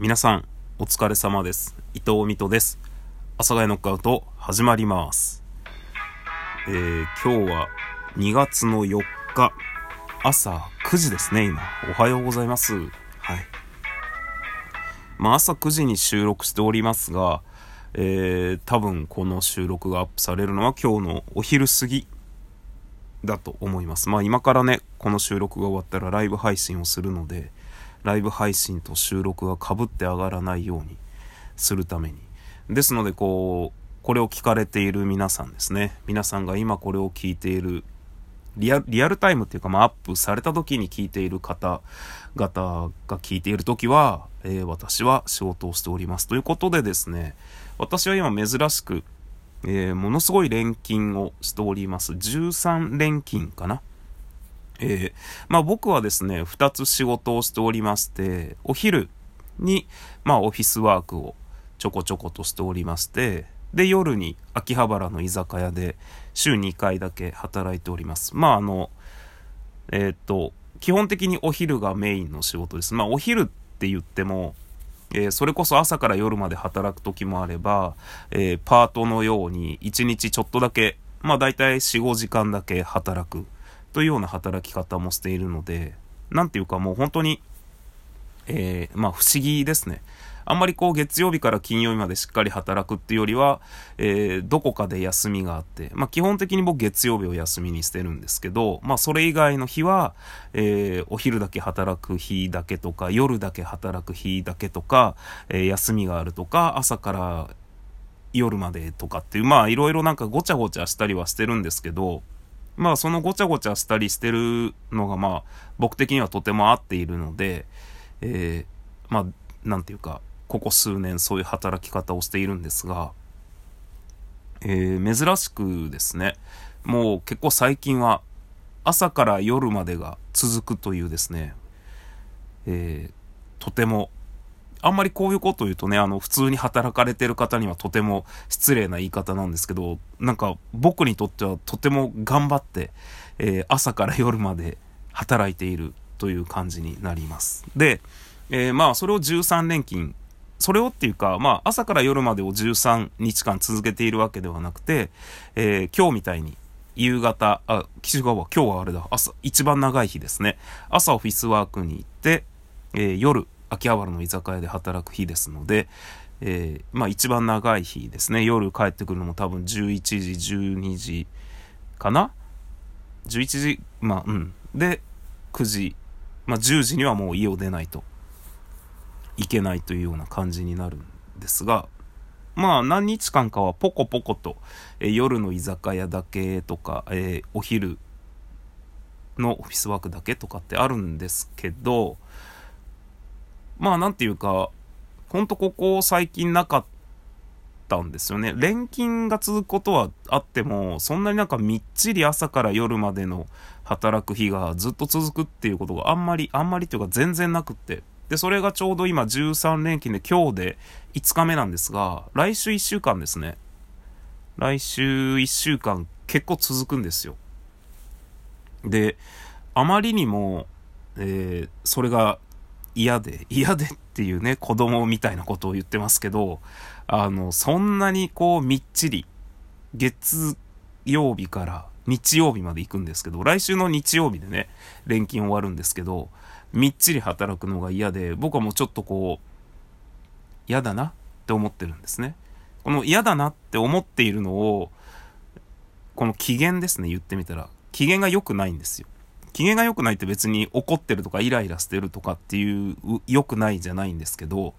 皆さんお疲れ様です。伊藤美斗です。阿佐ヶ谷ノックアウト始まります。今日は2月の4日朝9時ですね。今おはようございます。はい、朝9時に収録しておりますが、多分この収録がアップされるのは今日のお昼過ぎだと思います。今からね、この収録が終わったらライブ配信をするので、ライブ配信と収録が被って上がらないようにするために、ですのでこれを聞かれている皆さんですね、皆さんが今これを聞いているリアルタイムっていうか、アップされた時に聞いている方々が聞いている時は、私は仕事をしておりますということでですね、私は今珍しくものすごい連勤をしております。13連勤かな。僕はですね2つ仕事をしておりまして、お昼にオフィスワークをちょこちょことしておりまして、で夜に秋葉原の居酒屋で週2回だけ働いております。基本的にお昼がメインの仕事です。お昼って言ってもそれこそ朝から夜まで働く時もあれば、パートのように1日ちょっとだけ、だいたい 4,5 時間だけ働くというような働き方もしているので、なんていうかもう本当に、不思議ですね。あんまり月曜日から金曜日までしっかり働くっていうよりは、どこかで休みがあって、基本的に僕月曜日を休みにしてるんですけど、それ以外の日は、お昼だけ働く日だけとか、夜だけ働く日だけとか、休みがあるとか、朝から夜までとかっていう、いろいろなんかごちゃごちゃしたりはしてるんですけど、そのごちゃごちゃしたりしてるのが、僕的にはとても合っているので、なんていうか、ここ数年そういう働き方をしているんですが、珍しくですね、もう結構最近は朝から夜までが続くというですね、とてもあんまりこういうことを言うとね、普通に働かれてる方にはとても失礼な言い方なんですけど、なんか僕にとってはとても頑張って、朝から夜まで働いているという感じになります。で、それを13連勤それをっていうか、朝から夜までを13日間続けているわけではなくて、今日みたいに夕方、今日はあれだ、朝一番長い日ですね。朝オフィスワークに行って、夜秋葉原の居酒屋で働く日ですので、一番長い日ですね。夜帰ってくるのも多分11時、12時かな？11時、で、9時、10時にはもう家を出ないといけないというような感じになるんですが、何日間かはポコポコと、夜の居酒屋だけとか、お昼のオフィスワークだけとかってあるんですけど、なんていうか、ほんとここ最近なかったんですよね。連勤が続くことはあっても、そんなになんかみっちり朝から夜までの働く日がずっと続くっていうことがあんまりというか全然なくって。で、それがちょうど今13連勤で今日で5日目なんですが、来週1週間ですね。来週1週間結構続くんですよ。で、あまりにも、それが嫌でっていうね、子供みたいなことを言ってますけど、そんなにみっちり月曜日から日曜日まで行くんですけど、来週の日曜日でね連勤終わるんですけど、みっちり働くのが嫌で、僕はもうちょっと嫌だなって思ってるんですね。この嫌だなって思っているのを、この機嫌ですね、言ってみたら機嫌が良くないんですよ。機嫌が良くないって別に怒ってるとかイライラしてるとかっていう良くないじゃないんですけど、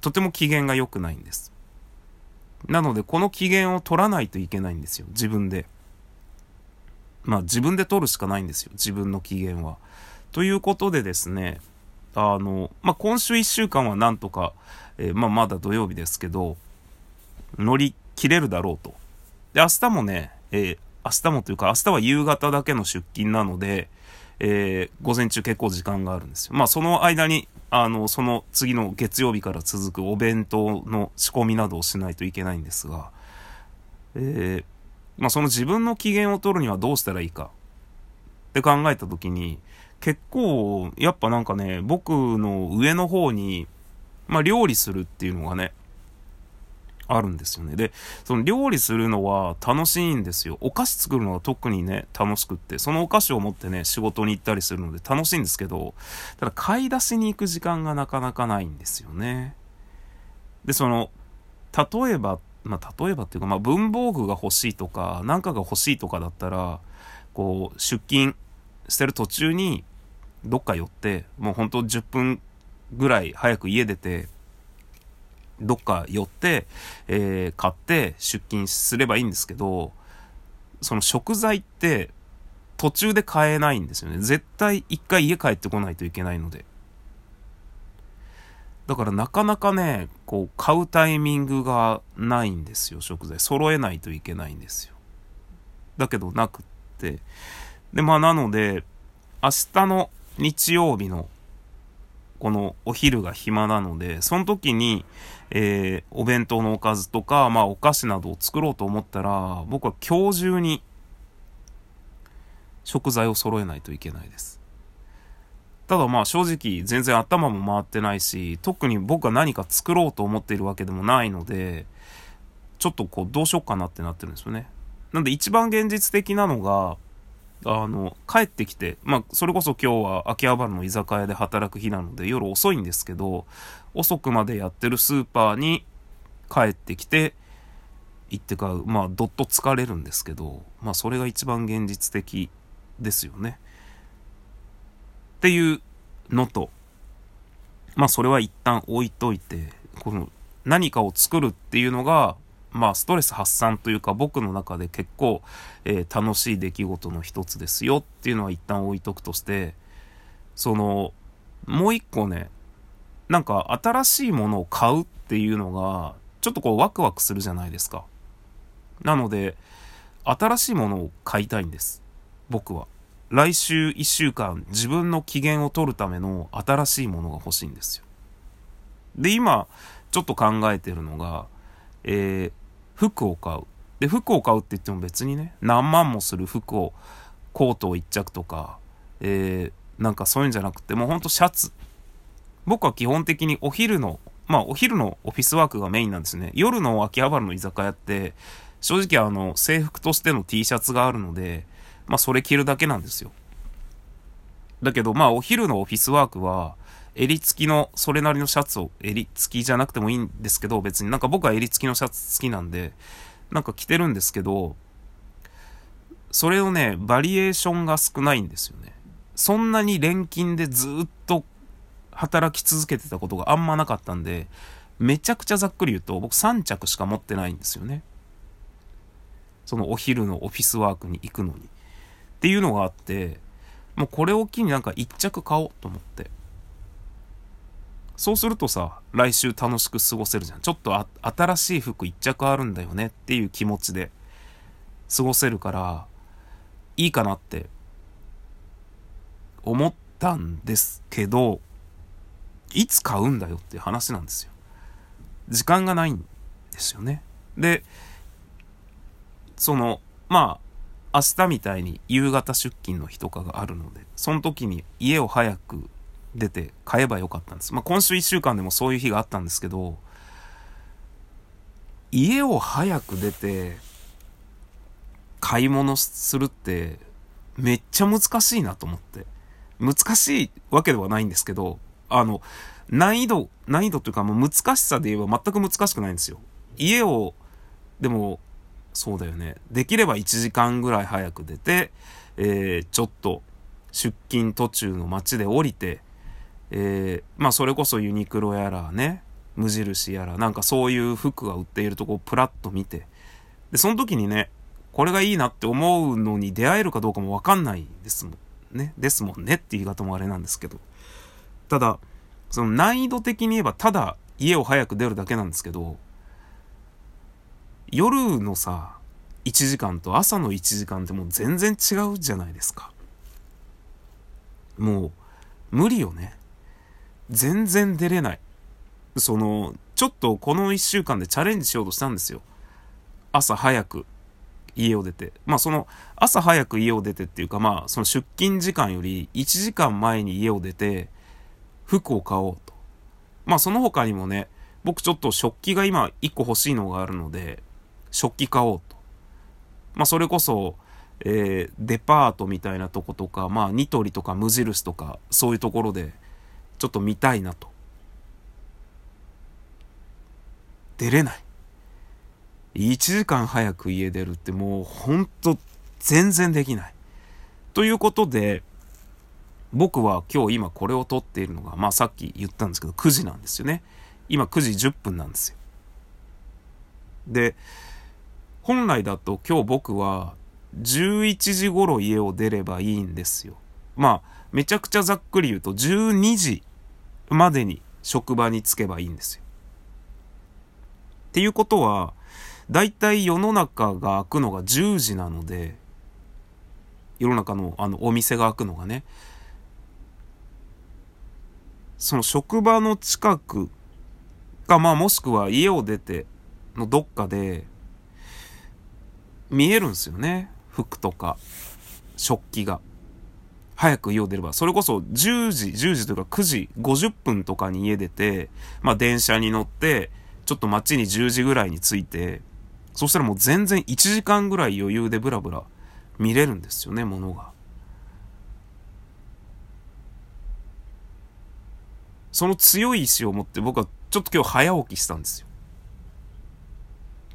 とても機嫌が良くないんです。なのでこの機嫌を取らないといけないんですよ。自分で自分で取るしかないんですよ、自分の機嫌は。ということでですね、今週1週間はなんとか、まだ土曜日ですけど乗り切れるだろうと。で、明日もね、明日は夕方だけの出勤なので、午前中結構時間があるんですよ。その間に、その次の月曜日から続くお弁当の仕込みなどをしないといけないんですが、その自分の機嫌を取るにはどうしたらいいかって考えたときに、結構やっぱなんかね、僕の上の方にまあ、料理するっていうのがねあるんですよね。で、その料理するのは楽しいんですよ。お菓子作るのは特にね楽しくって、そのお菓子を持ってね仕事に行ったりするので楽しいんですけど、ただ買い出しに行く時間がなかなかないんですよね。で、その例えばっていうか、まあ、文房具が欲しいとかなんかが欲しいとかだったら、こう出勤してる途中にどっか寄って、もうほんと10分ぐらい早く家出てどっか寄って、買って出勤すればいいんですけど、その食材って途中で買えないんですよね。絶対一回家帰ってこないといけないので、だからなかなかねこう買うタイミングがないんですよ。食材揃えないといけないんですよ。だけどなくって、で、まあ、なので明日の日曜日のこのお昼が暇なので、その時に、お弁当のおかずとか、まあ、お菓子などを作ろうと思ったら、僕は今日中に食材を揃えないといけないです。ただまあ正直全然頭も回ってないし、特に僕が何か作ろうと思っているわけでもないので、ちょっとこうどうしようかなってなってるんですよね。なんで一番現実的なのが、帰ってきて、まあ、それこそ今日は秋葉原の居酒屋で働く日なので夜遅いんですけど、遅くまでやってるスーパーに帰ってきて行って買う。まあどっと疲れるんですけど、まあそれが一番現実的ですよねっていうのと、まあそれは一旦置いといて、この何かを作るっていうのがまあストレス発散というか、僕の中で結構、楽しい出来事の一つですよっていうのは一旦置いとくとして、そのもう一個ね、なんか新しいものを買うっていうのがちょっとこうワクワクするじゃないですか。なので新しいものを買いたいんです。僕は来週1週間自分の機嫌を取るための新しいものが欲しいんですよ。で、今ちょっと考えてるのが、服を買う。で、服を買うって言っても別にね何万もする服を、コートを一着とか、なんかそういうんじゃなくて、もうほんとシャツ。僕は基本的にお昼のオフィスワークがメインなんですね。夜の秋葉原の居酒屋って正直制服としての T シャツがあるので、まあそれ着るだけなんですよ。だけどまあお昼のオフィスワークは襟付きのそれなりのシャツを、襟付きじゃなくてもいいんですけど、別になんか僕は襟付きのシャツ好きなんでなんか着てるんですけど、それをねバリエーションが少ないんですよね。そんなに錬金でずっと働き続けてたことがあんまなかったんで、めちゃくちゃざっくり言うと僕3着しか持ってないんですよね。そのお昼のオフィスワークに行くのにっていうのがあって、もうこれを機になんか1着買おうと思って、そうするとさ、来週楽しく過ごせるじゃん。ちょっと新しい服一着あるんだよねっていう気持ちで過ごせるからいいかなって思ったんですけど、いつ買うんだよっていう話なんですよ。時間がないんですよね。で、そのまあ明日みたいに夕方出勤の日とかがあるので、その時に家を早く出て買えばよかったんです。まあ、今週1週間でもそういう日があったんですけど、家を早く出て買い物するってめっちゃ難しいなと思って。難しいわけではないんですけど、難易度というか、もう難しさで言えば全く難しくないんですよ。家をでもそうだよね、できれば1時間ぐらい早く出て、ちょっと出勤途中の街で降りて、まあそれこそユニクロやらね、無印やらなんかそういう服が売っているとこをプラッと見て、でその時にねこれがいいなって思うのに出会えるかどうかも分かんないですもんね。ですもんねって言い方もあれなんですけど、ただその難易度的に言えばただ家を早く出るだけなんですけど、夜のさ1時間と朝の1時間ってもう全然違うじゃないですか。もう無理よね。全然出れない。ちょっとこの1週間でチャレンジしようとしたんですよ。朝早く家を出て、まあその朝早く家を出てっていうか、まあその出勤時間より1時間前に家を出て服を買おうと。まあその他にもね、僕ちょっと食器が今1個欲しいのがあるので、食器買おうと。まあそれこそ、デパートみたいなとことか、まあニトリとか無印とか、そういうところでちょっと見たいなと。出れない。1時間早く家出るってもうほんと全然できない。ということで、僕は今これを撮っているのが、まあさっき言ったんですけど9時なんですよね。今9時10分なんですよ。で、本来だと今日僕は11時頃家を出ればいいんですよ。まあめちゃくちゃざっくり言うと12時までに職場に着けばいいんですよ。っていうことは、だいたい世の中が開くのが10時なので、世の中のお店が開くのがね、その職場の近くか、まあもしくは家を出てのどっかで見えるんですよね、服とか食器が。早く家を出れば、それこそ10時というか9時50分とかに家出て、まあ電車に乗ってちょっと街に10時ぐらいに着いて、そしたらもう全然1時間ぐらい余裕でブラブラ見れるんですよね、ものが。その強い意志を持って僕はちょっと今日早起きしたんですよ。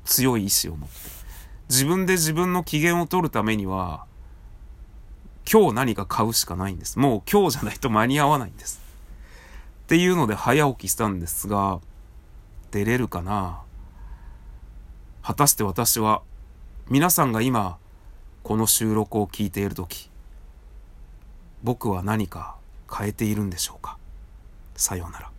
強い意志を持って自分で自分の機嫌を取るためには、今日何か買うしかないんです。もう今日じゃないと間に合わないんですっていうので早起きしたんですが、出れるかな。果たして私は、皆さんが今この収録を聞いているとき、僕は何か変えているんでしょうか。さようなら。